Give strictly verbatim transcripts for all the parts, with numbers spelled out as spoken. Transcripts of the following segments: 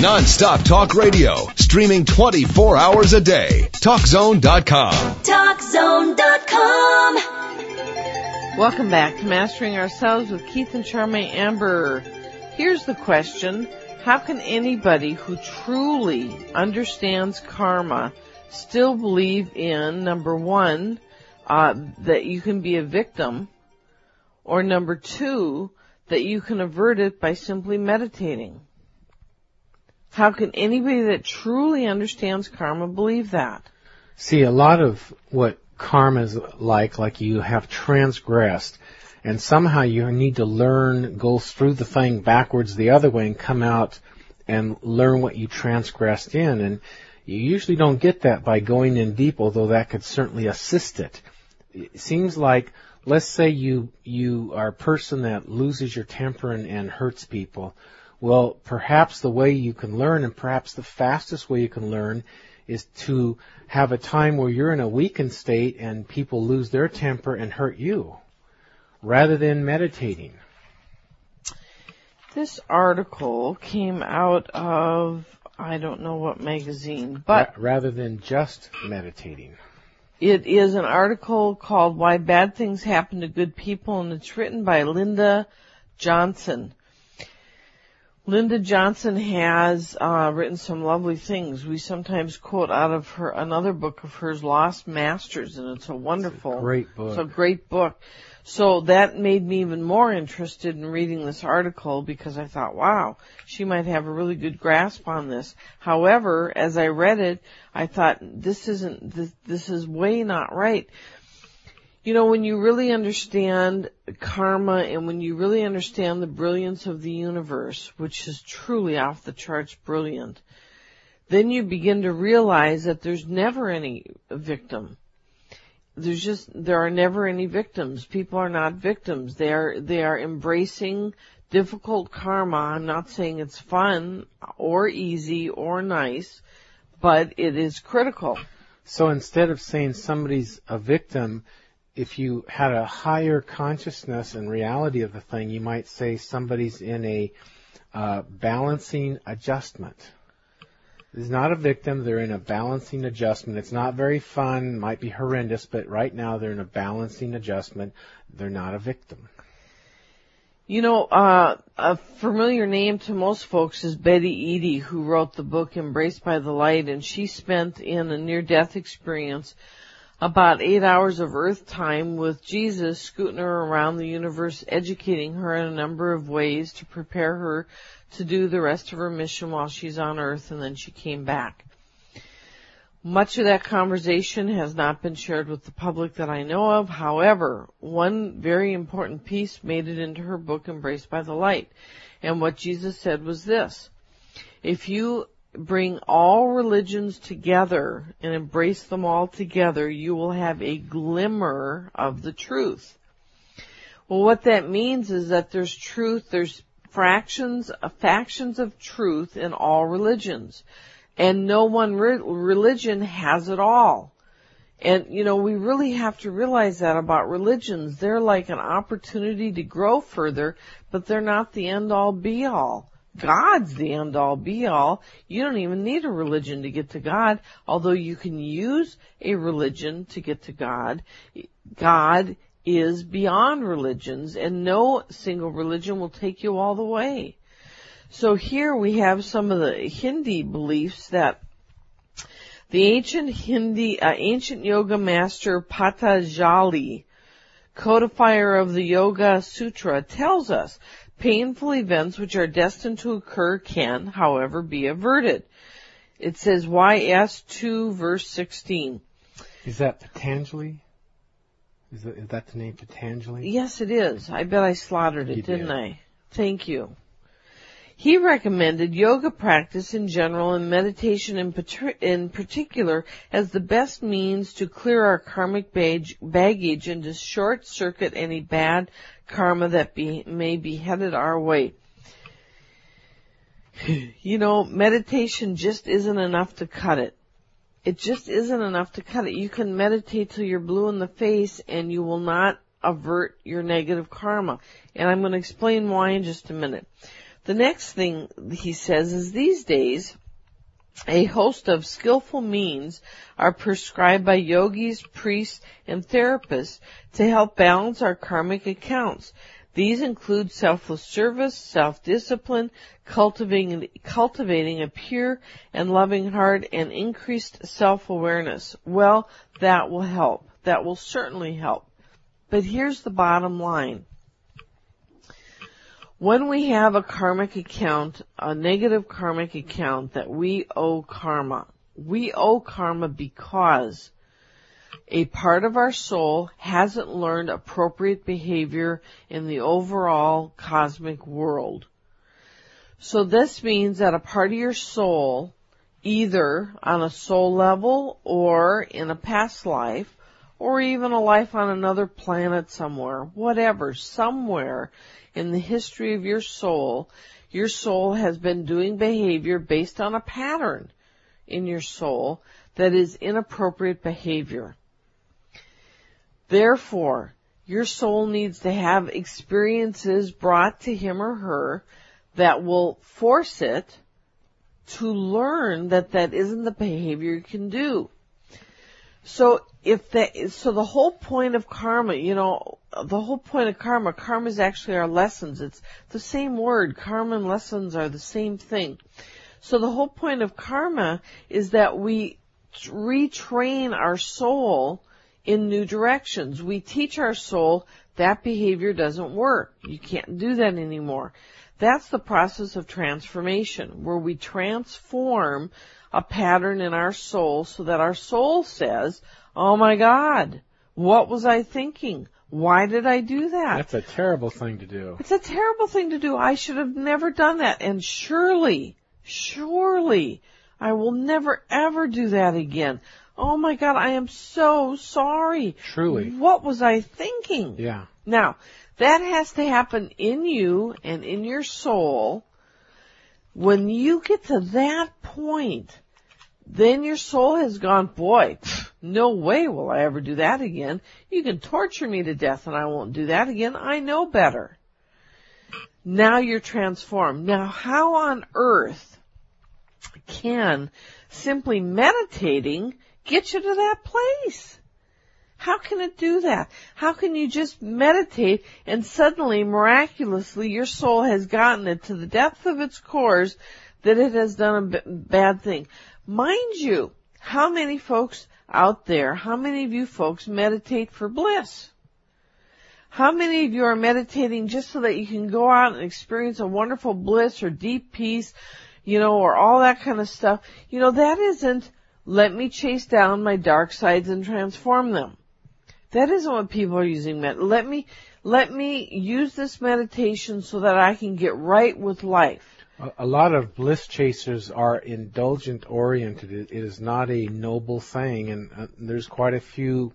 Non-stop talk radio, streaming twenty-four hours a day. Talk Zone dot com. Talk Zone dot com. Welcome back to Mastering Ourselves with Keith and Charmaine Amber. Here's the question. How can anybody who truly understands karma still believe in, number one, uh, that you can be a victim, or number two, that you can avert it by simply meditating? How can anybody that truly understands karma believe that? See, a lot of what karma is like, like you have transgressed, and somehow you need to learn, go through the thing backwards the other way and come out and learn what you transgressed in. And you usually don't get that by going in deep, although that could certainly assist it. It seems like, let's say you you are a person that loses your temper and, and hurts people. Well, perhaps the way you can learn, and perhaps the fastest way you can learn, is to have a time where you're in a weakened state and people lose their temper and hurt you, rather than meditating. This article came out of, I don't know what magazine, but... Ra- rather than just meditating. It is an article called Why Bad Things Happen to Good People, and it's written by Linda Johnson. Linda Johnson has uh, written some lovely things. We sometimes quote out of her another book of hers, Lost Masters, and it's a wonderful, it's a great book. It's a great book. So that made me even more interested in reading this article, because I thought, wow, she might have a really good grasp on this. However, as I read it, I thought, this isn't this, this is way not right. You know, when you really understand karma and when you really understand the brilliance of the universe, which is truly off the charts brilliant, then you begin to realize that there's never any victim. There's just, there are never any victims. People are not victims. They are, they are embracing difficult karma. I'm not saying it's fun or easy or nice, but it is critical. So instead of saying somebody's a victim, if you had a higher consciousness and reality of the thing, you might say somebody's in a uh, balancing adjustment. It's not a victim. They're in a balancing adjustment. It's not very fun, might be horrendous, but right now they're in a balancing adjustment. They're not a victim. You know, uh, a familiar name to most folks is Betty Eady, who wrote the book Embraced by the Light, and she spent in a near-death experience about eight hours of earth time with Jesus scooting her around the universe, educating her in a number of ways to prepare her to do the rest of her mission while she's on earth, and then she came back. Much of that conversation has not been shared with the public that I know of. However, one very important piece made it into her book, Embraced by the Light. And what Jesus said was this: if you bring all religions together and embrace them all together, you will have a glimmer of the truth. Well, what that means is that there's truth, there's fractions, uh, factions of truth in all religions. And no one re- religion has it all. And, you know, we really have to realize that about religions. They're like an opportunity to grow further, but they're not the end-all, be-all. God's the end-all, be-all. You don't even need a religion to get to God, although you can use a religion to get to God. God is beyond religions, and no single religion will take you all the way. So here we have some of the Hindi beliefs that the ancient Hindi, uh, ancient yoga master Patanjali, codifier of the Yoga Sutra, tells us, painful events which are destined to occur can, however, be averted. It says Y S two, verse sixteen. Is that Patanjali? Is that, is that the name Patanjali? Yes, it is. I bet I slaughtered it, you didn't did. I? Thank you. He recommended yoga practice in general and meditation in, patri- in particular as the best means to clear our karmic bag- baggage and to short-circuit any bad karma that be, may be headed our way. You know, meditation just isn't enough to cut it. It just isn't enough to cut it. You can meditate till you're blue in the face and you will not avert your negative karma. And I'm going to explain why in just a minute. The next thing he says is, these days, a host of skillful means are prescribed by yogis, priests, and therapists to help balance our karmic accounts. These include selfless service, self-discipline, cultivating, cultivating a pure and loving heart, and increased self-awareness. Well, that will help. That will certainly help. But here's the bottom line. When we have a karmic account, a negative karmic account that we owe karma, we owe karma because a part of our soul hasn't learned appropriate behavior in the overall cosmic world. So this means that a part of your soul, either on a soul level or in a past life, or even a life on another planet somewhere, whatever, somewhere in the history of your soul, your soul has been doing behavior based on a pattern in your soul that is inappropriate behavior. Therefore, your soul needs to have experiences brought to him or her that will force it to learn that that isn't the behavior you can do. So if that is, so the whole point of karma, you know, the whole point of karma, karma is actually our lessons. It's the same word. Karma and lessons are the same thing. So the whole point of karma is that we retrain our soul in new directions. We teach our soul that behavior doesn't work. You can't do that anymore. That's the process of transformation, where we transform a pattern in our soul so that our soul says, oh my God, what was I thinking? Why did I do that? That's a terrible thing to do. It's a terrible thing to do. I should have never done that. And surely, surely, I will never, ever do that again. Oh my God, I am so sorry. Truly. What was I thinking? Yeah. Now, that has to happen in you and in your soul. When you get to that point, then your soul has gone, boy, pff, no way will I ever do that again. You can torture me to death and I won't do that again. I know better. Now you're transformed. Now how on earth can simply meditating get you to that place? How can it do that? How can you just meditate and suddenly, miraculously, your soul has gotten it to the depth of its cores that it has done a b- bad thing? Mind you, how many folks out there, how many of you folks meditate for bliss? How many of you are meditating just so that you can go out and experience a wonderful bliss or deep peace, you know, or all that kind of stuff? You know, that isn't, let me chase down my dark sides and transform them. That isn't what people are using. Med- let me, let me use this meditation so that I can get right with life. A lot of bliss chasers are indulgent oriented. It is not a noble thing, and uh, there's quite a few,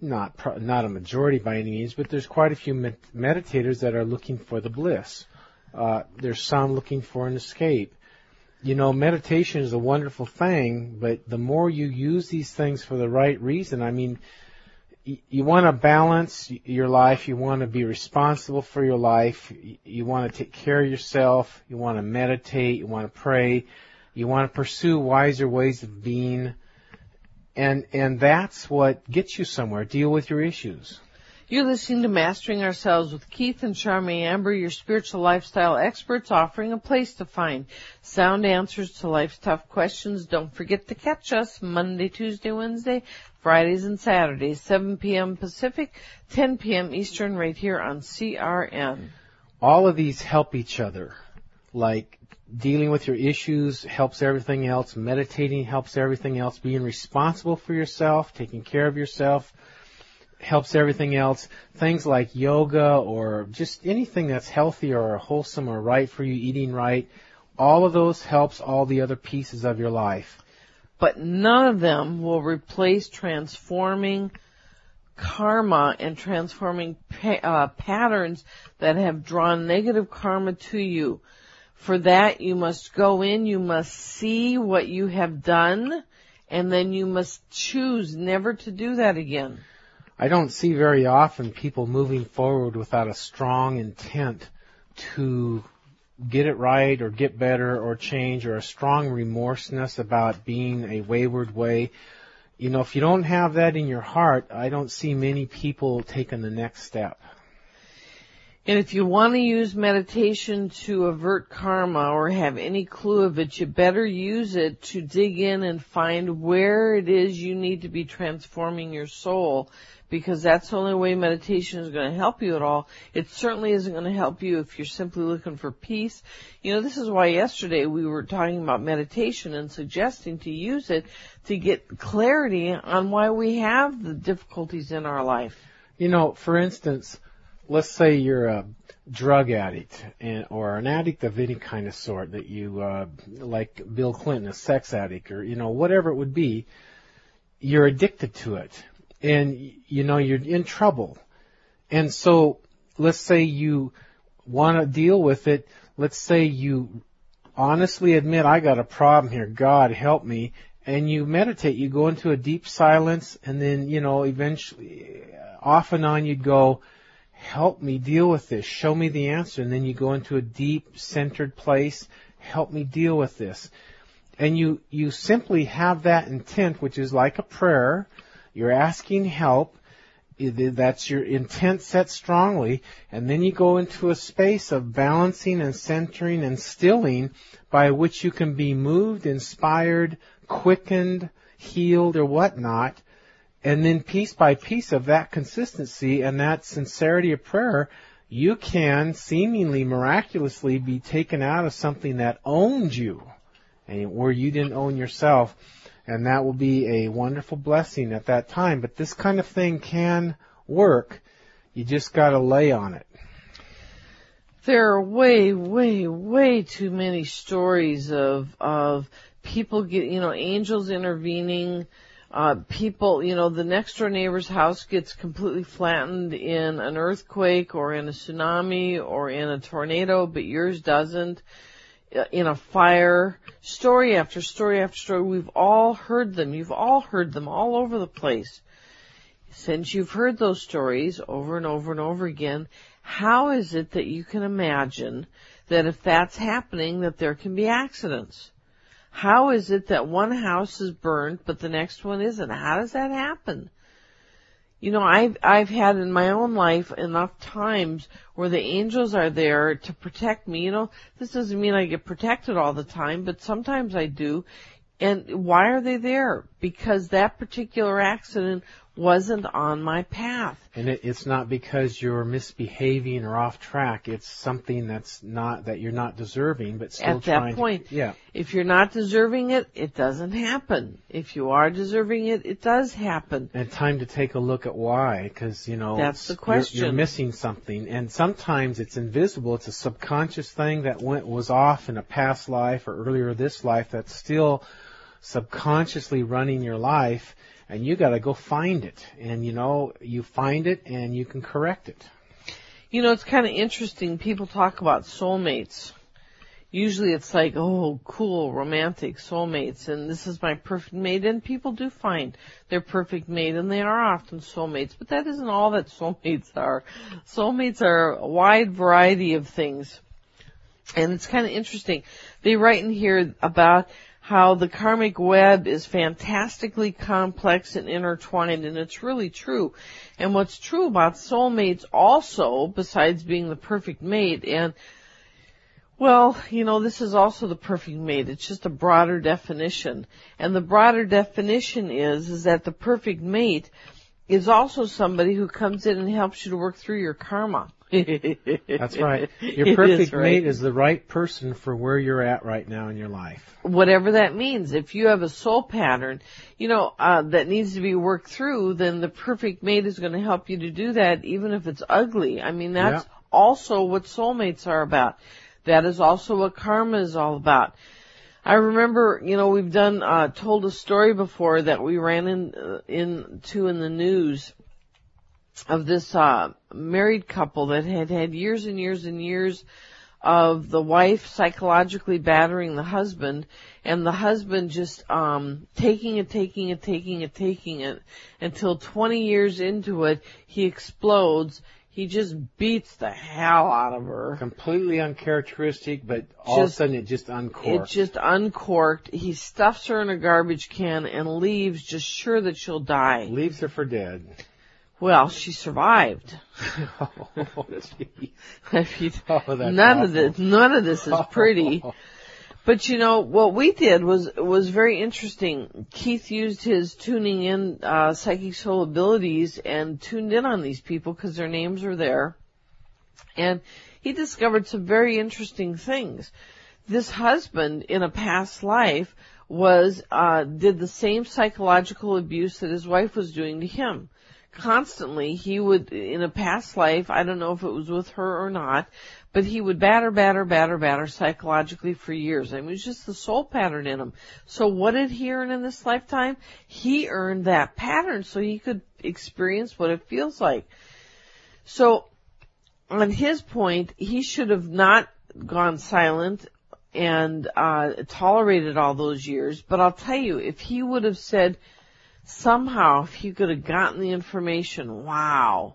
not pro- not a majority by any means, but there's quite a few med- meditators that are looking for the bliss. Uh, there's some looking for an escape. You know, meditation is a wonderful thing, but the more you use these things for the right reason, I mean, you want to balance your life. You want to be responsible for your life. You want to take care of yourself. You want to meditate. You want to pray. You want to pursue wiser ways of being. And and that's what gets you somewhere. Deal with your issues. You're listening to Mastering Ourselves with Keith and Charmaine Amber, your spiritual lifestyle experts, offering a place to find sound answers to life's tough questions. Don't forget to catch us Monday, Tuesday, Wednesday, Fridays and Saturdays, seven p.m. Pacific, ten p.m. Eastern, right here on C R N. All of these help each other. Like dealing with your issues helps everything else. Meditating helps everything else. Being responsible for yourself, taking care of yourself, helps everything else. Things like yoga or just anything that's healthy or wholesome or right for you, eating right, all of those helps all the other pieces of your life. But none of them will replace transforming karma and transforming pa- uh, patterns that have drawn negative karma to you. For that, you must go in, you must see what you have done, and then you must choose never to do that again. I don't see very often people moving forward without a strong intent to get it right or get better or change, or a strong remorseness about being a wayward way. You know, if you don't have that in your heart, I don't see many people taking the next step. And if you want to use meditation to avert karma or have any clue of it, you better use it to dig in and find where it is you need to be transforming your soul, because that's the only way meditation is going to help you at all. It certainly isn't going to help you if you're simply looking for peace. You know, this is why yesterday we were talking about meditation and suggesting to use it to get clarity on why we have the difficulties in our life. You know, for instance, let's say you're a drug addict and, or an addict of any kind of sort that you, uh, like Bill Clinton, a sex addict, or, you know, whatever it would be, you're addicted to it. And, you know, you're in trouble. And so let's say you want to deal with it. Let's say you honestly admit, I got a problem here. God, help me. And you meditate. You go into a deep silence, and then, you know, eventually, off and on, you'd go, help me deal with this. Show me the answer. And then you go into a deep, centered place. Help me deal with this. And you, you simply have that intent, which is like a prayer. You're asking help. That's your intent set strongly. And then you go into a space of balancing and centering and stilling, by which you can be moved, inspired, quickened, healed, or whatnot. And then piece by piece of that consistency and that sincerity of prayer, you can seemingly miraculously be taken out of something that owned you, and where you didn't own yourself. And that will be a wonderful blessing at that time. But this kind of thing can work. You just got to lay on it. There are way, way, way too many stories of of people get, you know, angels intervening. Uh, people, you know, the next door neighbor's house gets completely flattened in an earthquake or in a tsunami or in a tornado, but yours doesn't. In a fire. Story after story after story. We've all heard them. You've all heard them all over the place. Since you've heard those stories over and over and over again, how is it that you can imagine that if that's happening, that there can be accidents? How is it that one house is burned, but the next one isn't? How does that happen? You know, I've, I've had in my own life enough times where the angels are there to protect me. You know, this doesn't mean I get protected all the time, but sometimes I do. And why are they there? Because that particular accident wasn't on my path. And it, it's not because you're misbehaving or off track. It's something that's not, that you're not deserving, but still at trying that point. To, yeah. If you're not deserving it, it doesn't happen. If you are deserving it, it does happen. And time to take a look at why, because, you know, that's the question. You're, you're missing something. And sometimes it's invisible. It's a subconscious thing that went, was off in a past life or earlier this life that's still subconsciously running your life. And you got to go find it. And, you know, you find it and you can correct it. You know, it's kind of interesting. People talk about soulmates. Usually it's like, oh, cool, romantic soulmates, and this is my perfect mate. And people do find their perfect mate, and they are often soulmates. But that isn't all that soulmates are. Soulmates are a wide variety of things. And it's kind of interesting. They write in here about how the karmic web is fantastically complex and intertwined, and it's really true. And what's true about soulmates also, besides being the perfect mate, and, well, you know, this is also the perfect mate. It's just a broader definition. And the broader definition is, is that the perfect mate is also somebody who comes in and helps you to work through your karma. That's right. Your perfect is, right? mate is the right person for where you're at right now in your life. Whatever that means. If you have a soul pattern, you know, uh, that needs to be worked through, then the perfect mate is going to help you to do that, even if it's ugly. I mean, that's yeah. also what soulmates are about. That is also what karma is all about. I remember, you know, we've done, uh, told a story before that we ran in, uh, into in the news of this uh married couple that had had years and years and years of the wife psychologically battering the husband, and the husband just um taking it, taking it, taking it, taking it, until twenty years into it, he explodes. He just beats the hell out of her. Completely uncharacteristic, but all just, of a sudden it just uncorked. It just uncorked. He stuffs her in a garbage can and leaves, just sure that she'll die. Leaves her for dead. Well, she survived. oh, I mean, oh, none awful. of this, none of this is pretty. Oh. But you know what we did was was very interesting. Keith used his tuning in uh, psychic soul abilities and tuned in on these people because their names were there, and he discovered some very interesting things. This husband in a past life was uh did the same psychological abuse that his wife was doing to him. Constantly, he would, in a past life, I don't know if it was with her or not, but he would batter, batter, batter, batter psychologically for years. I mean, it was just the soul pattern in him. So what did he earn in this lifetime? He earned that pattern so he could experience what it feels like. So on his point, he should have not gone silent and uh tolerated all those years. But I'll tell you, if he would have said, somehow, if you could have gotten the information, wow,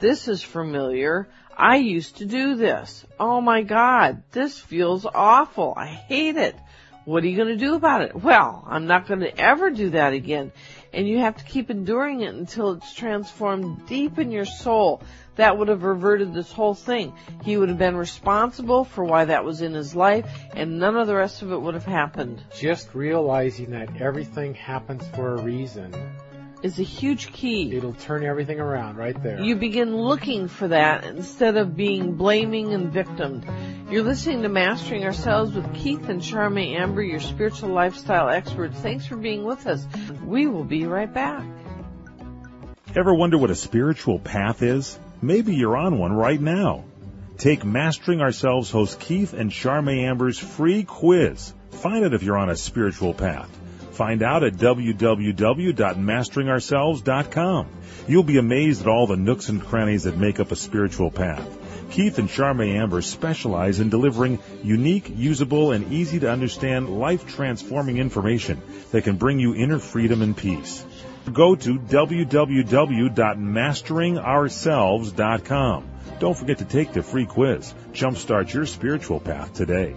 this is familiar. I used to do this. Oh, my God, this feels awful. I hate it. What are you going to do about it? Well, I'm not going to ever do that again. And you have to keep enduring it until it's transformed deep in your soul. That would have reverted this whole thing. He would have been responsible for why that was in his life, and none of the rest of it would have happened. Just realizing that everything happens for a reason is a huge key. It'll turn everything around right there. You begin looking for that instead of being blaming and victimed. You're listening to Mastering Ourselves with Keith and Charmaine Amber, your spiritual lifestyle experts. Thanks for being with us. We will be right back. Ever wonder what a spiritual path is? Maybe you're on one right now. Take Mastering Ourselves host Keith and Charmaine Amber's free quiz. Find out if you're on a spiritual path. Find out at w w w dot mastering ourselves dot com. You'll be amazed at all the nooks and crannies that make up a spiritual path. Keith and Charmaine Amber specialize in delivering unique, usable, and easy-to-understand, life-transforming information that can bring you inner freedom and peace. Go to w w w dot mastering ourselves dot com. Don't forget to take the free quiz. Jumpstart your spiritual path today.